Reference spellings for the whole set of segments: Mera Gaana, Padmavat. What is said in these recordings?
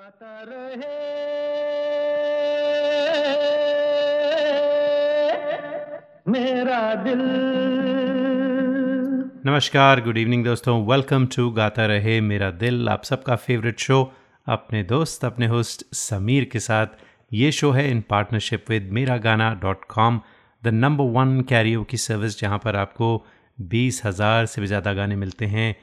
गाता रहे मेरा दिल। नमस्कार, good evening दोस्तों, वेलकम टू गाता रहे मेरा दिल, आप सबका फेवरेट शो अपने दोस्त अपने होस्ट समीर के साथ। ये शो है in partnership with meragaana.com, the #1 karaoke service, जहाँ पर आपको 20,000 से भी ज़्यादा गाने मिलते हैं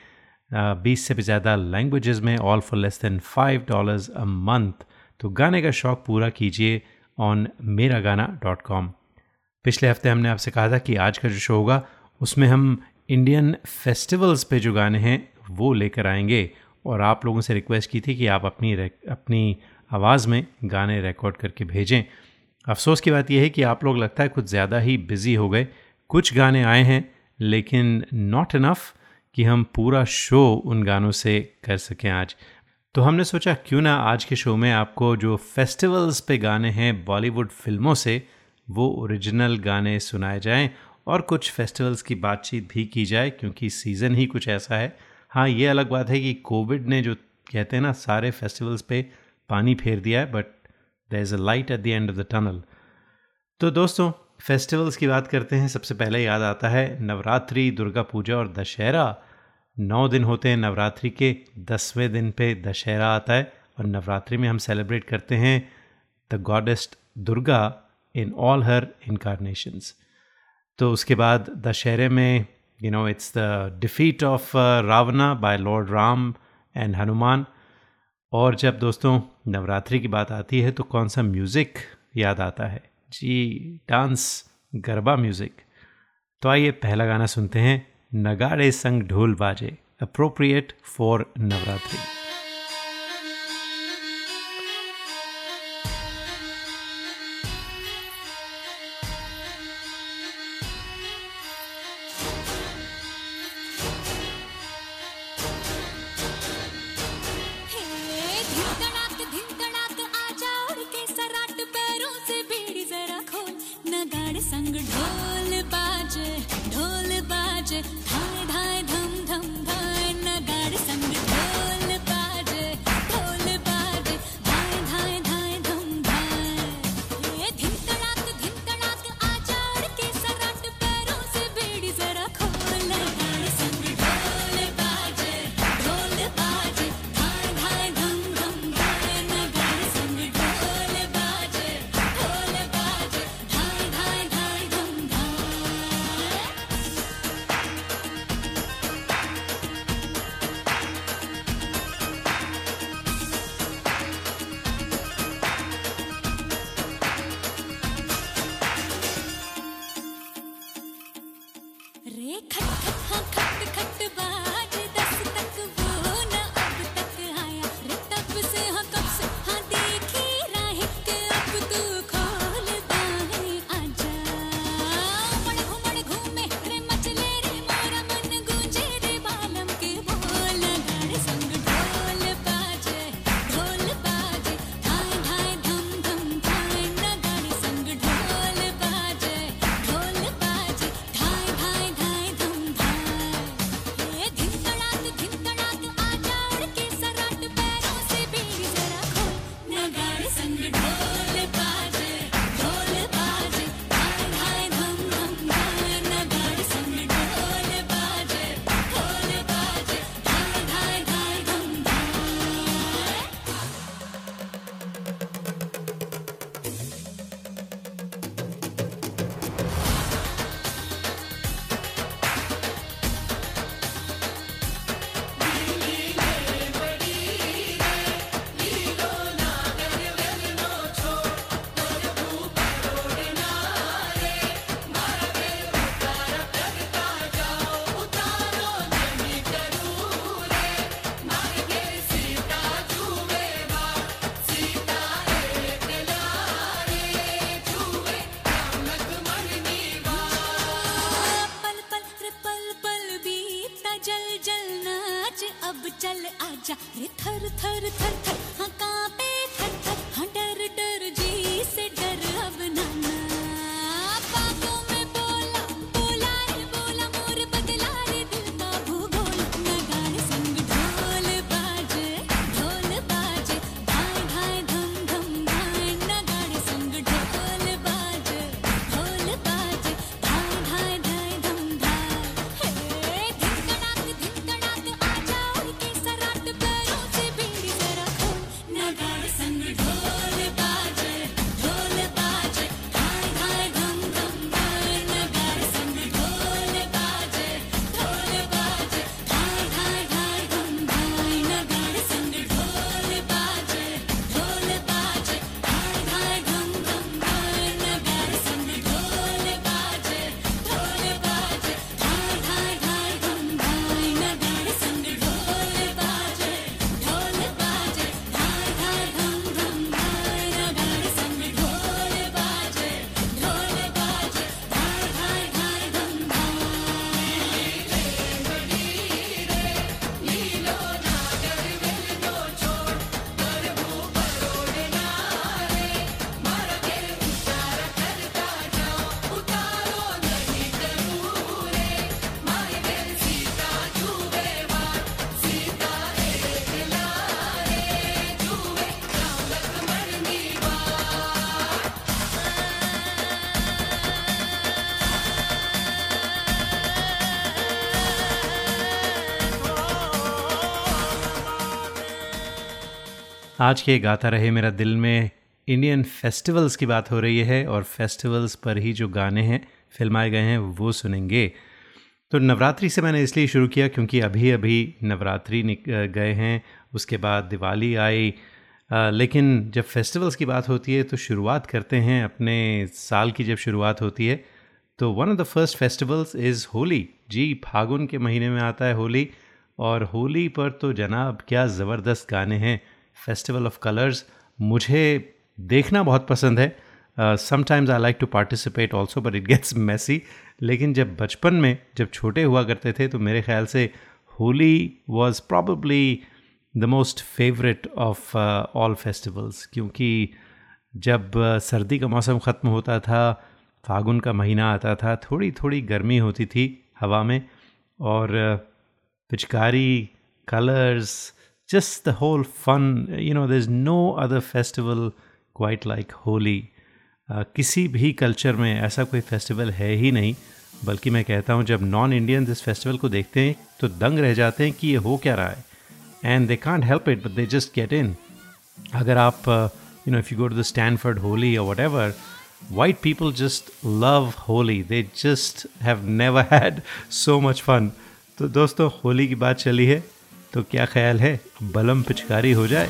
20 से भी ज़्यादा लैंग्वेजेस में, all for less than $5 a month. तो गाने का शौक़ पूरा कीजिए ऑन meragaana.com। पिछले हफ्ते हमने आपसे कहा था कि आज का जो शो होगा उसमें हम इंडियन फेस्टिवल्स पे जो गाने हैं वो लेकर आएंगे, और आप लोगों से रिक्वेस्ट की थी कि आप अपनी आवाज़ में गाने रिकॉर्ड करके भेजें। अफसोस की बात यह है कि आप लोग लगता है कुछ ज़्यादा ही बिज़ी हो गए। कुछ गाने आए हैं लेकिन नॉट इनफ कि हम पूरा शो उन गानों से कर सकें आज। तो हमने सोचा क्यों ना आज के शो में आपको जो फेस्टिवल्स पे गाने हैं बॉलीवुड फिल्मों से, वो ओरिजिनल गाने सुनाए जाएं और कुछ फेस्टिवल्स की बातचीत भी की जाए, क्योंकि सीज़न ही कुछ ऐसा है। हाँ, ये अलग बात है कि कोविड ने जो कहते हैं ना सारे फेस्टिवल्स पे पानी फेर दिया है, but there is a light at the end of the tunnel. तो दोस्तों, फेस्टिवल्स की बात करते हैं, सबसे पहले याद आता है नवरात्रि, दुर्गा पूजा और दशहरा। 9 दिन होते हैं नवरात्रि के, 10वें दिन पे दशहरा आता है, और नवरात्रि में हम सेलिब्रेट करते हैं the goddess Durga in all her incarnations. तो उसके बाद दशहरे में you know it's the defeat of Ravana by lord Ram and Hanuman. और जब दोस्तों नवरात्रि की बात आती है तो कौन सा म्यूज़िक याद आता है? जी, डांस, गरबा म्यूज़िक। तो आइए पहला गाना सुनते हैं, नगाड़े संग ढोल बाजे, अप्रोप्रिएट फॉर नवरात्रि। आज के गाता रहे मेरा दिल में इंडियन फेस्टिवल्स की बात हो रही है और फेस्टिवल्स पर ही जो गाने हैं फिल्माए गए हैं वो सुनेंगे। तो नवरात्रि से मैंने इसलिए शुरू किया क्योंकि अभी अभी नवरात्रि गए हैं, उसके बाद दिवाली आई, लेकिन जब फेस्टिवल्स की बात होती है तो शुरुआत करते हैं अपने साल की। जब शुरुआत होती है तो one of the first festivals is Holi. जी, फागुन के महीने में आता है होली, और होली पर तो जनाब क्या ज़बरदस्त गाने हैं। फेस्टिवल ऑफ कलर्स मुझे देखना बहुत पसंद है। Sometimes I like to participate also but it gets messy. लेकिन जब बचपन में जब छोटे हुआ करते थे तो मेरे ख्याल से Holi was probably the most favourite of all festivals, क्योंकि जब सर्दी का मौसम ख़त्म होता था, फागुन का महीना आता था, थोड़ी थोड़ी गर्मी होती थी हवा में, और पिचकारी, colours, just the whole fun, you know, there is no other festival quite like Holi. किसी भी कल्चर में ऐसा कोई फेस्टिवल है ही नहीं, बल्कि मैं कहता हूँ जब नॉन इंडियन इस फेस्टिवल को देखते हैं तो दंग रह जाते हैं कि ये हो क्या रहा है, and they can't help it but they just get in. अगर आप you know, if you go to the Stanford Holi और whatever, white people just love Holi, they just have never had so much fun. तो दोस्तों, होली की बात चली है तो क्या ख्याल है बलम पिचकारी हो जाए।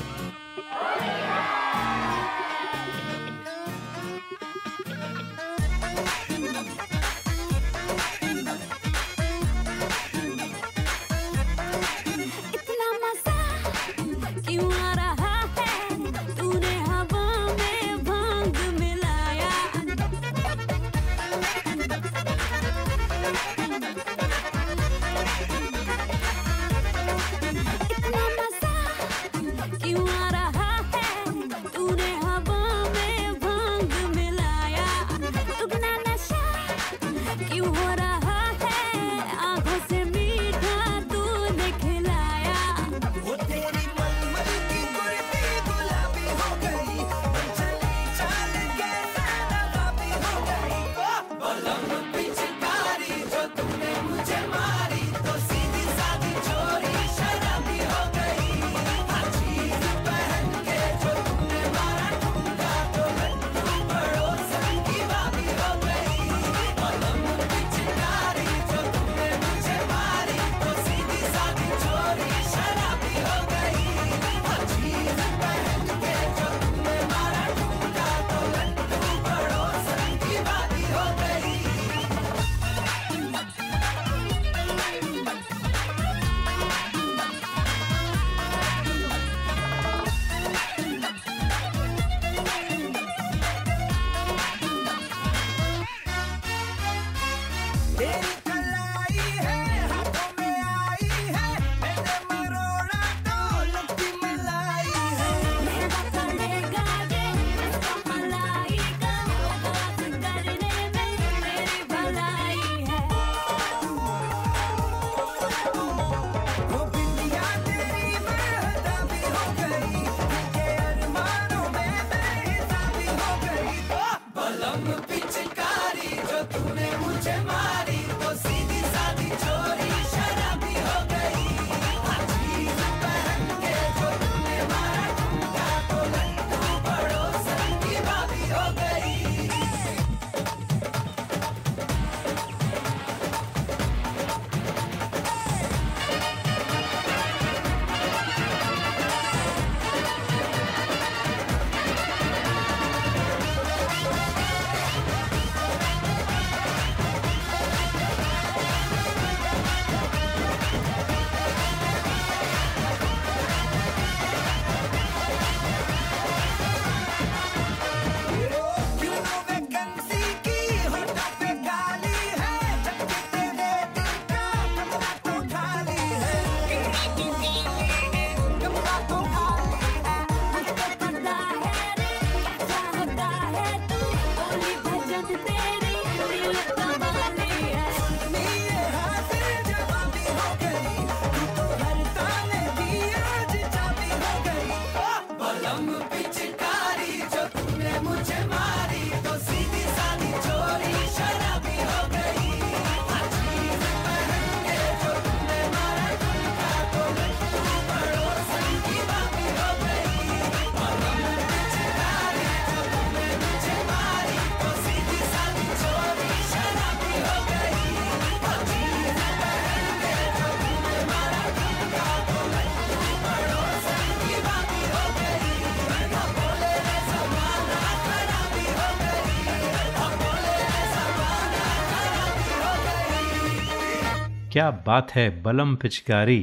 क्या बात है बलम पिचकारी।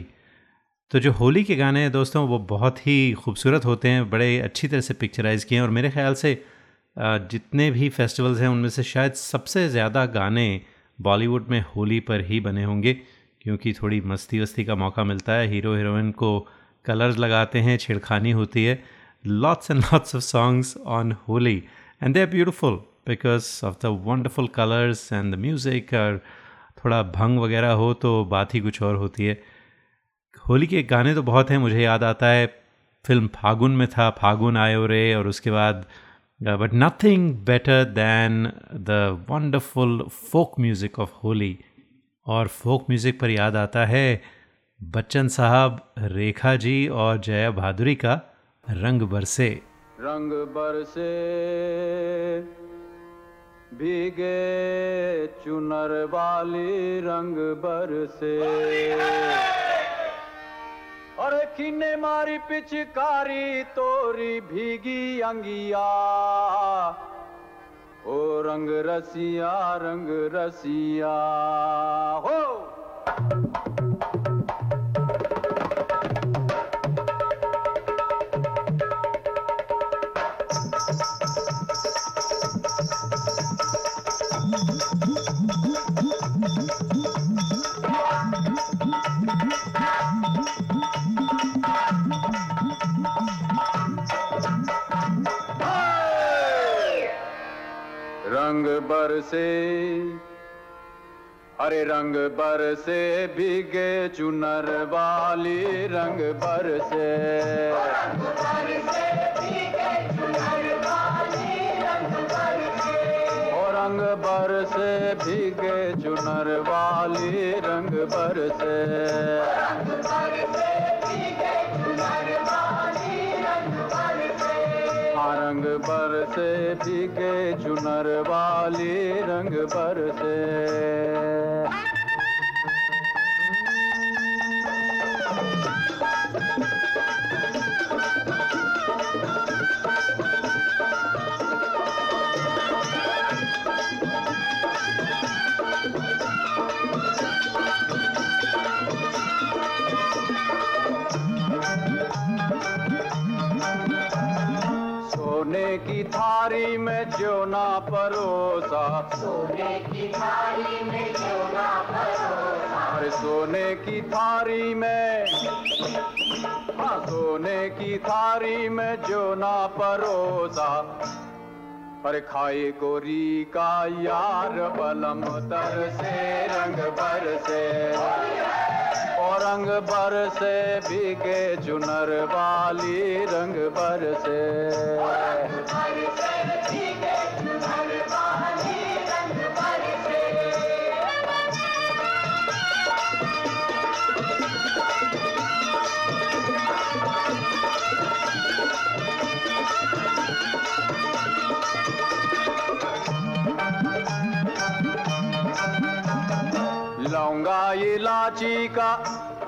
तो जो होली के गाने हैं दोस्तों वो बहुत ही खूबसूरत होते हैं, बड़े अच्छी तरह से पिक्चराइज़ किए हैं और मेरे ख़्याल से जितने भी फेस्टिवल्स हैं उनमें से शायद सबसे ज़्यादा गाने बॉलीवुड में होली पर ही बने होंगे, क्योंकि थोड़ी मस्ती वस्ती का मौका मिलता है, हीरो हीरोइन को कलर्स लगाते हैं, छेड़खानी होती है। Lots and lots of songs on Holi and they are beautiful because of the wonderful colours and the music. और थोड़ा भंग वगैरह हो तो बात ही कुछ और होती है। होली के गाने तो बहुत हैं, मुझे याद आता है फिल्म फागुन में था फागुन आयो रे, और उसके बाद but nothing better than the wonderful folk music of Holi. और फोक म्यूज़िक पर याद आता है बच्चन साहब, रेखा जी और जया भादुरी का रंग बरसे। रंग बरसे भीगे चुनर वाली रंग बरसे, और किने मारी पिचकारी तोरी भीगी अंगिया, ओ रंग रसिया रंग रसिया हो। रंग बरसे अरे रंग बरसे भीगे चुनर वाली रंग बरसे, रंग बरसे भीगे चुनर वाली रंग बरसे, ओ रंग बरसे भीगे चुनर वाली रंग बरसे, रंग बरसे भीगे चुनर वाली रंग बरसे, रंग बरसे भीगे चुनर वाली रंग बरसे। थारी में जोना परोसा, सोने की थारी में जोना परोसा, अरे सोने की थारी में, हाँ सोने की थारी में जोना परोसा, अरे खाए गोरी का यार बलम तरसे रंग बरसे, और रंग बरसे भीगे चुनर वाली रंग बरसे, रंग बरसे भीगे चुनर वाली रंग बरसे। लौंगा इलाची का,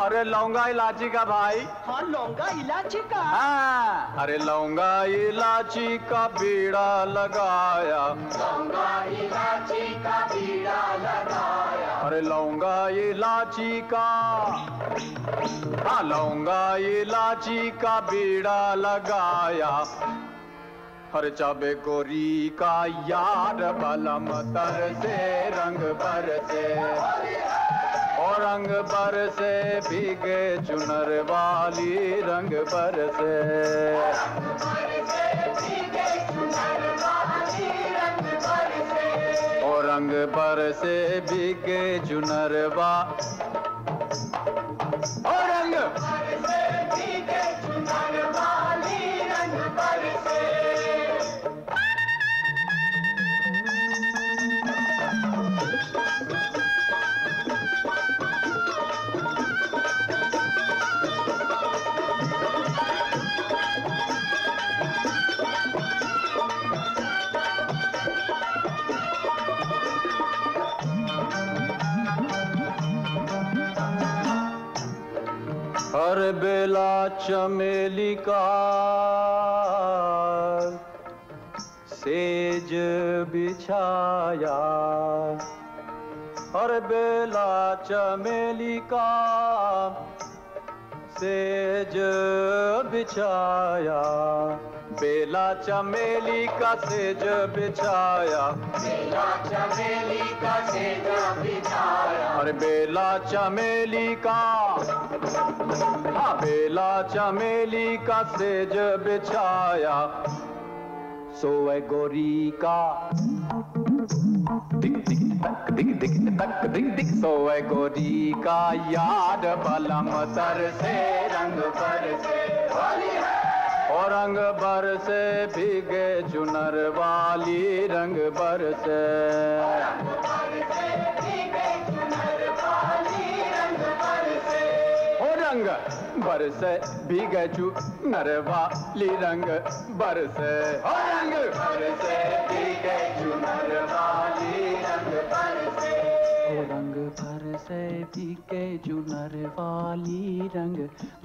अरे लौंगा इलाची का भाई, हाँ लौंगा इलाची का, हाँ अरे लौंगा इलाची का बीड़ा लगाया, लौंगा इलाची का बीड़ा लगाया, अरे लौंगा इलाची का, हाँ लौंगा इलाची का बीड़ा लगाया, हर चाबे गोरी का यार बलम तरसे रंग बरसे, और रंग बरसे भीगे चुनर वाली रंग बरसे, रंग बरसे भीगे चुनर वाली रंग बरसे, और रंग बरसे भीगे चुनर वा, और रंग बरसे भीगे चुनर वाली रंग बरसे। हर बेला चमेली का सेज बिछाया, और बेला चमेली का सेज बिछाया, बेला चमेली का सेज बिछाया, बेला चमेली का सेज बिछाया, और बेला चमेली का, हाँ, बेला चमेली का सेज बिछाया। सोए गोरी का दिख दिख तक दिख दिख तक दिख दिख, सोए गोरी का याद बलम तर से रंग भर से वाली है, और रंग भर से भीगे चुनर वाली, रंग भर से भीगे चुनर वाली, रंग भर से, ओ रंग भर से भीगे चुनर वाली, रंग भर से, ओ रंग भर से भीगे चुनर वाली, रंग भर से, ओ रंग भर से भीगे चुनर वाली, रंग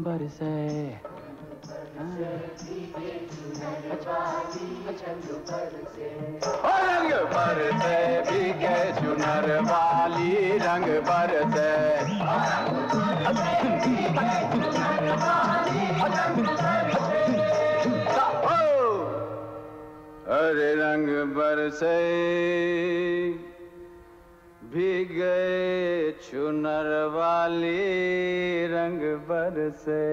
भर से, ओ रंग भर से भीगे चुनर वाली, रंग भर से। अरे रंग बरसे भीगे चुनर वाली, रंग बरसे।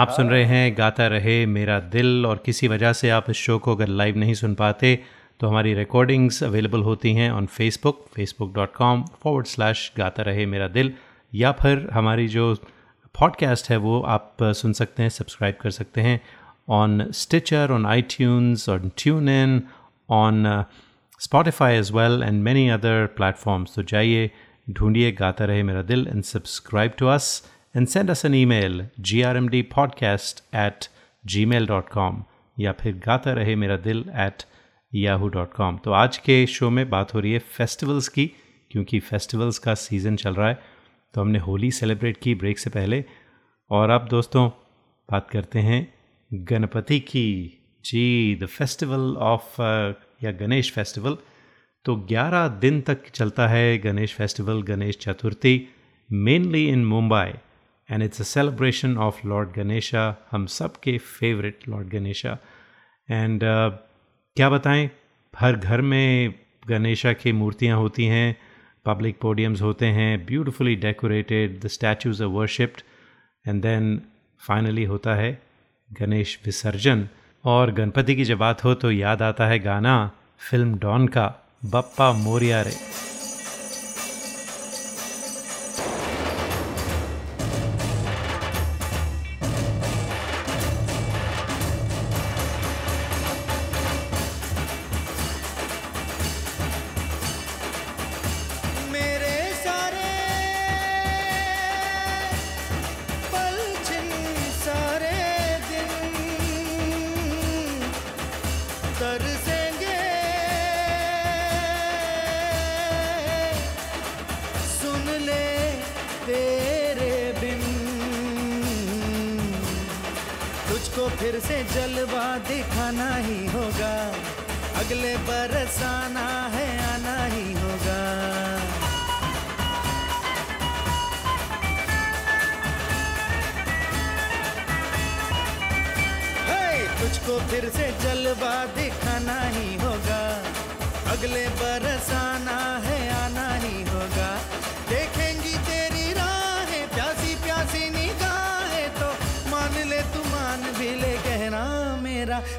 आप सुन रहे हैं गाता रहे मेरा दिल, और किसी वजह से आप इस शो को अगर लाइव नहीं सुन पाते तो हमारी रिकॉर्डिंग्स अवेलेबल होती हैं ऑन फेसबुक, facebook.com/गाता रहे मेरा दिल, या फिर हमारी जो पॉडकास्ट है वो आप सुन सकते हैं, सब्सक्राइब कर सकते हैं on Stitcher, on iTunes, on tune in, on Spotify as well and many other platforms. तो जाइए, ढूंढिए Gaata Rahe Mera Dil and subscribe to us and send us an email grmdpodcast@gmail.com या फिर gaataremeradill@yahoo.com। तो आज के शो में बात हो रही है फेस्टिवल्स की, क्योंकि फेस्टिवल्स का सीज़न चल रहा है। तो हमने होली सेलिब्रेट की ब्रेक से पहले, और अब दोस्तों बात करते हैं गणपति की। जी, द फेस्टिवल ऑफ या गणेश फेस्टिवल। तो 11 दिन तक चलता है Ganesh festival, Ganesh Chaturthi, mainly in Mumbai, and it's a celebration of lord Ganesha, हम सब के फेवरेट लॉर्ड गणेशा। एंड क्या बताएं, हर घर में गणेशा की मूर्तियां होती हैं, पब्लिक पोडियम्स होते हैं, beautifully decorated, the statues are worshipped, and then finally होता है गणेश विसर्जन। और गणपति की जब बात हो तो याद आता है गाना फिल्म डॉन का, बप्पा मोरिया रे।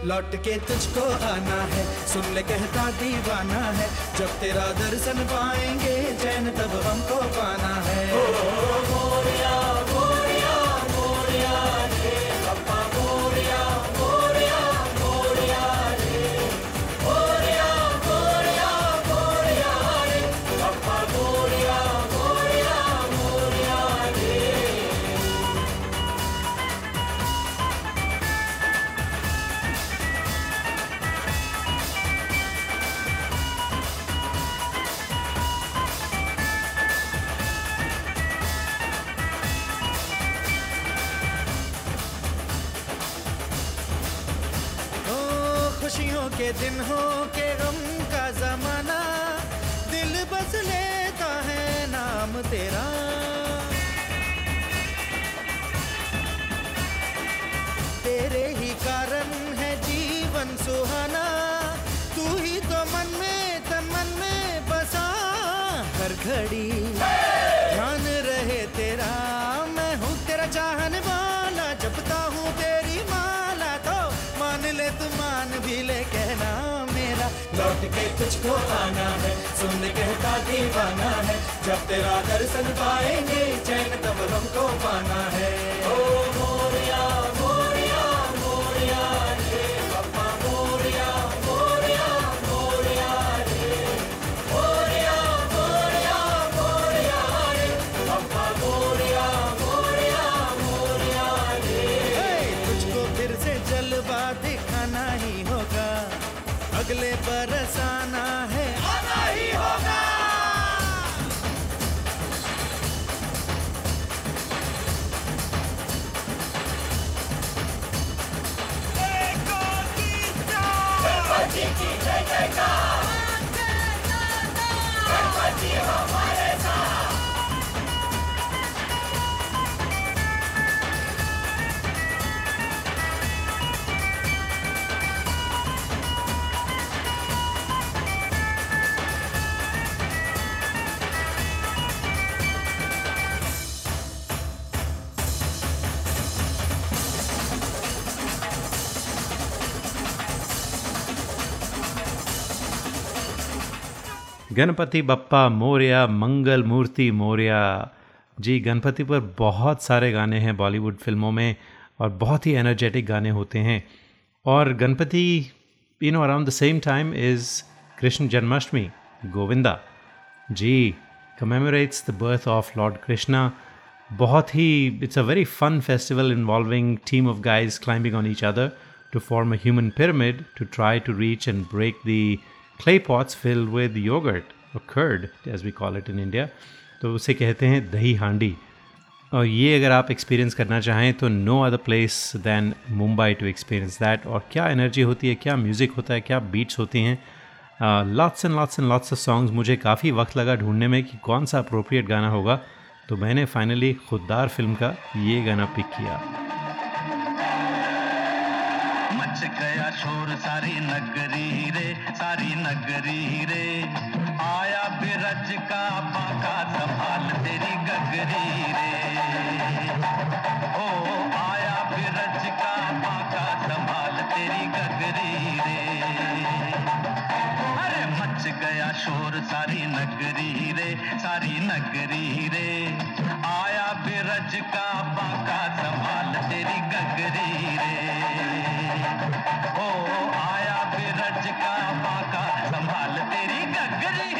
लौट के तुझको आना है, सुन ले कहता दीवाना है, जब तेरा दर्शन पाएंगे चैन तब हमको पाना है। ओ, ओ, मोरिया, मोरिया, मोरिया रे, अप्पा मोरिया, मोरिया, मोरिया रे, मोरिया, मोरिया, मोरिया रे, अप्पा मोरिया, मोरिया, मोरिया रे। खुशियों के दिन हो के गम का जमाना, दिल बस लेता है नाम तेरा। तेरे ही कारण है जीवन सुहाना, तू ही तो मन में बसा। हर घड़ी ध्यान रहे तेरा, मैं हूँ तेरा चाहन वाला। जपता हूँ तेरी माला, तो मान ले तू मान भी ले, कहना मेरा। लौट के तुझको आना है, सुन कहता दीवाना है। जब तेरा दर्शन पाएंगे चैन, तब हमको पाना है। ओ मोरिया मोरिया मोरिया रे पप्पा, मोरिया मोरिया मोरिया रे, मोरिया मोरिया मोरिया रे पप्पा, मोरिया मोरिया मोरिया रे। तुझको फिर से जलवा दिखाना ही होगा, अगले बरस आना है, आना ही होगा। जी की जय जयकार, गणपति हमारे साथ। गणपति बप्पा मोरया, मंगल मूर्ति मोरया। जी, गणपति पर बहुत सारे गाने हैं बॉलीवुड फिल्मों में, और बहुत ही एनर्जेटिक गाने होते हैं। और Ganpati around the same time is Krishna Janmashtami, Govinda ji commemorates the birth of lord Krishna. बहुत ही, it's a very fun festival involving team of guys climbing on each other to form a human pyramid to try to reach and break the clay pots filled with yogurt or curd as we call it in India, तो उसे कहते हैं दही हांडी। और ये अगर आप एक्सपीरियंस करना चाहें तो no other place than Mumbai to experience that। और क्या एनर्जी होती है, क्या म्यूज़िक होता है, क्या बीट्स होती हैं। lots and lots of songs। मुझे काफ़ी वक्त लगा ढूंढने में कि कौन सा अप्रोप्रिएट गाना होगा, तो मैंने फाइनली खुद्दार फिल्म का ये गाना पिक किया। मच गया शोर सारी नगरी रे, आया बिरज का बाका संभाल तेरी गगरी रे। ओ आया बिरज का बाका संभाल तेरी गगरी रे। अरे मच गया शोर सारी नगरी रे, आया बिरज का बाका संभाल तेरी गगरी रे। ओ आया बिरज का बाका संभाल तेरी गगरी रे।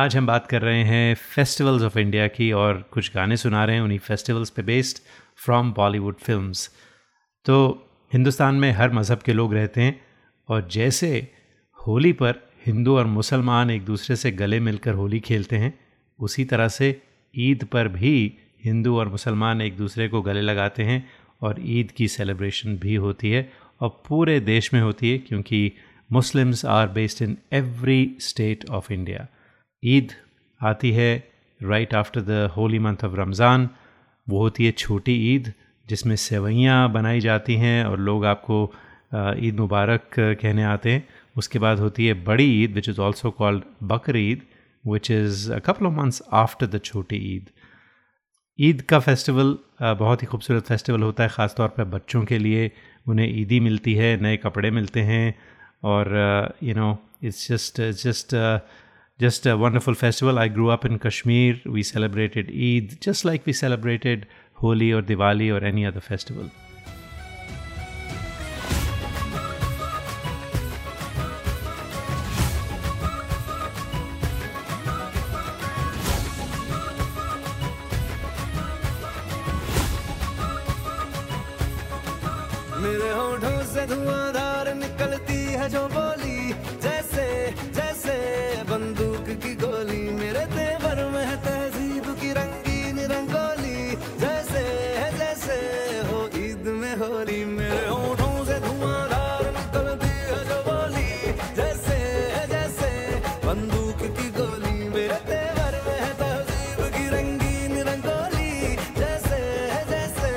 आज हम बात कर रहे हैं फेस्टिवल्स ऑफ इंडिया की और कुछ गाने सुना रहे हैं उन्हीं फेस्टिवल्स पे बेस्ड फ्रॉम बॉलीवुड फिल्म्स। तो हिंदुस्तान में हर मज़हब के लोग रहते हैं और जैसे होली पर हिंदू और मुसलमान एक दूसरे से गले मिलकर होली खेलते हैं, उसी तरह से ईद पर भी हिंदू और मुसलमान एक दूसरे को गले लगाते हैं और ईद की सेलिब्रेशन भी होती है और पूरे देश में होती है क्योंकि Muslims are based in every state of India. Eid आती है right after the holy month of Ramzan. वो होती है छोटी ईद जिसमें सेवइयाँ बनाई जाती हैं और लोग आपको ईद मुबारक कहने आते हैं। उसके बाद होती है Badi Eid which is also called Bakr Eid which is a couple of months after the Chhoti Eid. Eid का फेस्टिवल बहुत ही खूबसूरत फेस्टिवल होता है, ख़ास तौर पर बच्चों के लिए। उन्हें ईदी मिलती है, नए कपड़े मिलते हैं और you know it's just a wonderful festival. I grew up in Kashmir. We celebrated Eid just like we celebrated Holi or Diwali or any other festival. Mere hodhon se dhua dhar nikalti hai jo boli jaise jaise bandu की गोली मेरे तेवर में है तहजीब की रंगीन रंगोली जैसे जैसे हो ईद में होली मेरे होठों से धुआंधार निकलती है जो बोली जैसे जैसे बंदूक की गोली मेरे तेवर में है तहजीब की रंगीन रंगोली जैसे जैसे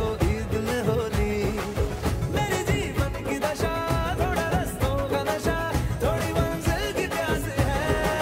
हो ईद में होली मेरे जीवन की दशा थोड़ा रस्तों का नशा थोड़ी मंजिल की प्यास है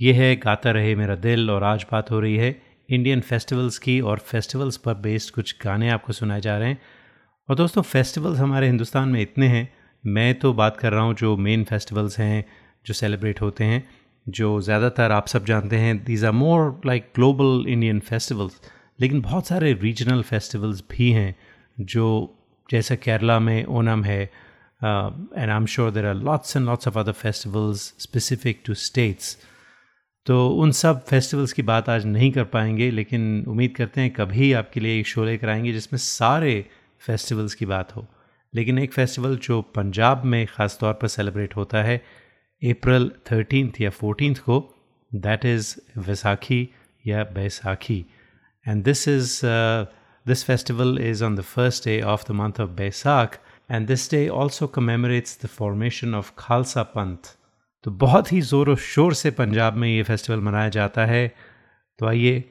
ये है गाता रहे मेरा दिल। और आज बात हो रही है इंडियन फेस्टिवल्स की, और फेस्टिवल्स पर बेस्ड कुछ गाने आपको सुनाए जा रहे हैं। और दोस्तों, फेस्टिवल्स हमारे हिंदुस्तान में इतने हैं। मैं तो बात कर रहा हूँ जो मेन फेस्टिवल्स हैं जो सेलिब्रेट होते हैं, जो ज़्यादातर आप सब जानते हैं। These are more like global Indian festivals, लेकिन बहुत सारे रीजनल फेस्टिवल्स भी हैं जो जैसे केरला में ओनम है, and I am sure there are lots and lots of other festivals specific to states. तो उन सब फेस्टिवल्स की बात आज नहीं कर पाएंगे, लेकिन उम्मीद करते हैं कभी आपके लिए एक शो लेकर आएंगे जिसमें सारे फेस्टिवल्स की बात हो। लेकिन एक फेस्टिवल जो पंजाब में ख़ास तौर पर सेलिब्रेट होता है अप्रैल 13th या 14th को, दैट इज़ वैसाखी या Baisakhi. And this festival is on the first day of the month of Baisakh, and this day also commemorates the formation of Khalsa Panth. तो बहुत ही ज़ोर और शोर से पंजाब में ये फेस्टिवल मनाया जाता है। तो आइए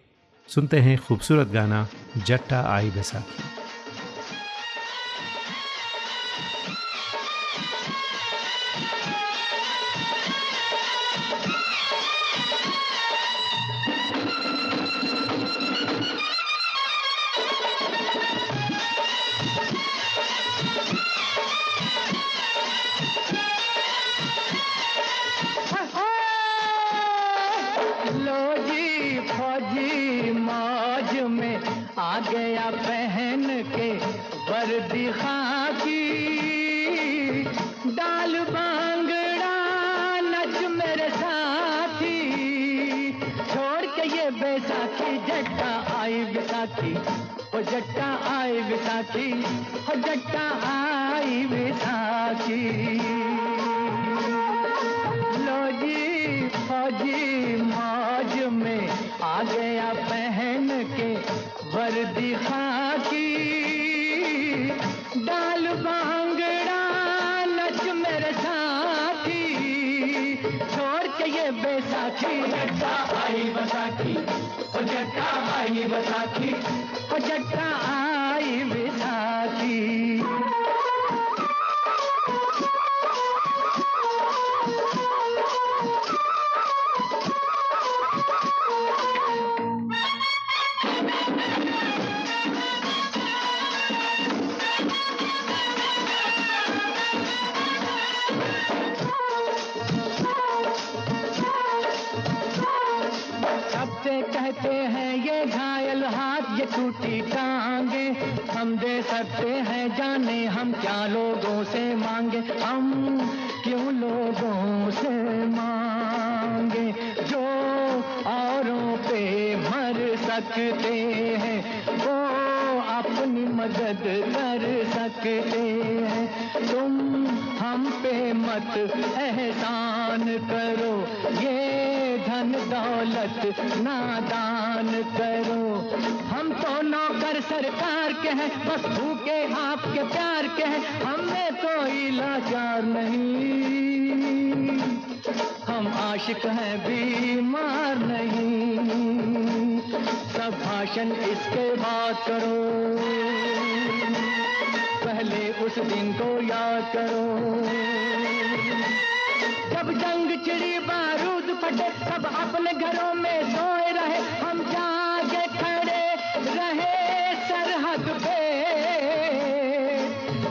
सुनते हैं खूबसूरत गाना जट्टा आई बैसाखी। जट्टा आई बैसाखी, हो जट्टा आई बैसाखी। लो जी फौजी मौज में आ गया पहन के वर्दी खाकी, डाल भांगड़ा नच मेरे साथी, छोड़ के ये बैसाखी। हो जट्टा आई बैसाखी, हो जट्टा आई बैसाखी, हो जट्टा आई बैसाखी। सबसे कहते हैं ये घायल हाथ, ये टूटी टांगे, हम दे सकते हैं जाने हम क्या लोगों से मांगे, हम क्यों लोगों से मांगे जो औरों पे भर सकते हैं, वो अपनी मदद कर सकते हैं। तुम हम पे मत एहसान करो, ये धन दौलत ना दान करो, हम तो नौकर सरकार के हैं, बस भूखे आपके प्यार के हैं, हमें तो लाचार नहीं, हम आशिक हैं बीमार नहीं। सब भाषण इसके बाद करो, पहले उस दिन को याद करो, जब जंग चिड़ी बारूद फटे, सब अपने घरों में सोए रहे, हम जागे खड़े रहे सरहद पे,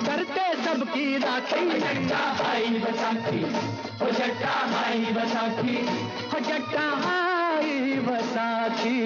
करते सबकी राखी। हो जट्टा आई बैसाखी, हो जट्टा आई बैसाखी, हो जट्टा आई बैसाखी।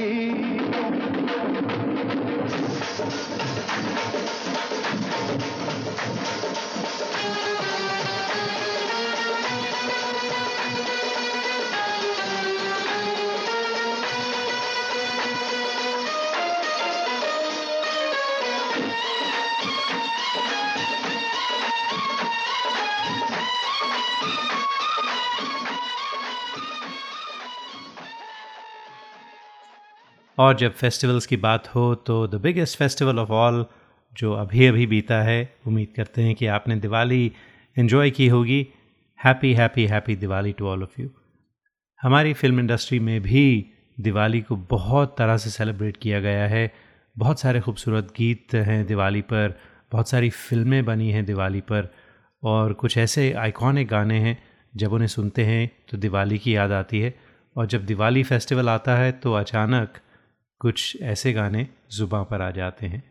और जब फेस्टिवल्स की बात हो तो the biggest festival of all जो अभी अभी बीता है, उम्मीद करते हैं कि आपने दिवाली एंजॉय की होगी। Happy happy happy Diwali to all of you. हमारी फ़िल्म इंडस्ट्री में भी दिवाली को बहुत तरह से सेलिब्रेट किया गया है। बहुत सारे खूबसूरत गीत हैं दिवाली पर, बहुत सारी फिल्में बनी हैं दिवाली पर, और कुछ ऐसे आइकॉनिक गाने हैं जब उन्हें सुनते हैं तो दिवाली की याद आती है। और जब दिवाली फेस्टिवल आता है तो अचानक कुछ ऐसे गाने ज़ुबां पर आ जाते हैं।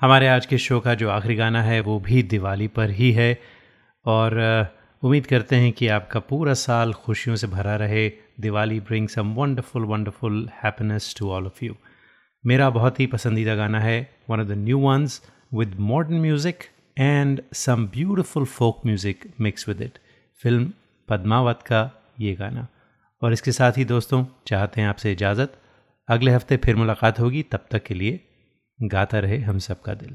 हमारे आज के शो का जो आखिरी गाना है वो भी दिवाली पर ही है, और उम्मीद करते हैं कि आपका पूरा साल खुशियों से भरा रहे। Diwali bring some wonderful wonderful happiness to all of you. मेरा बहुत ही पसंदीदा गाना है, one of the new ones with modern music and some beautiful folk music mix with it, film Padmaavat का ये गाना। और इसके साथ ही दोस्तों चाहते हैं आपसे इजाज़त, अगले हफ्ते फिर मुलाकात होगी। तब तक के लिए गाता रहे हम सबका दिल।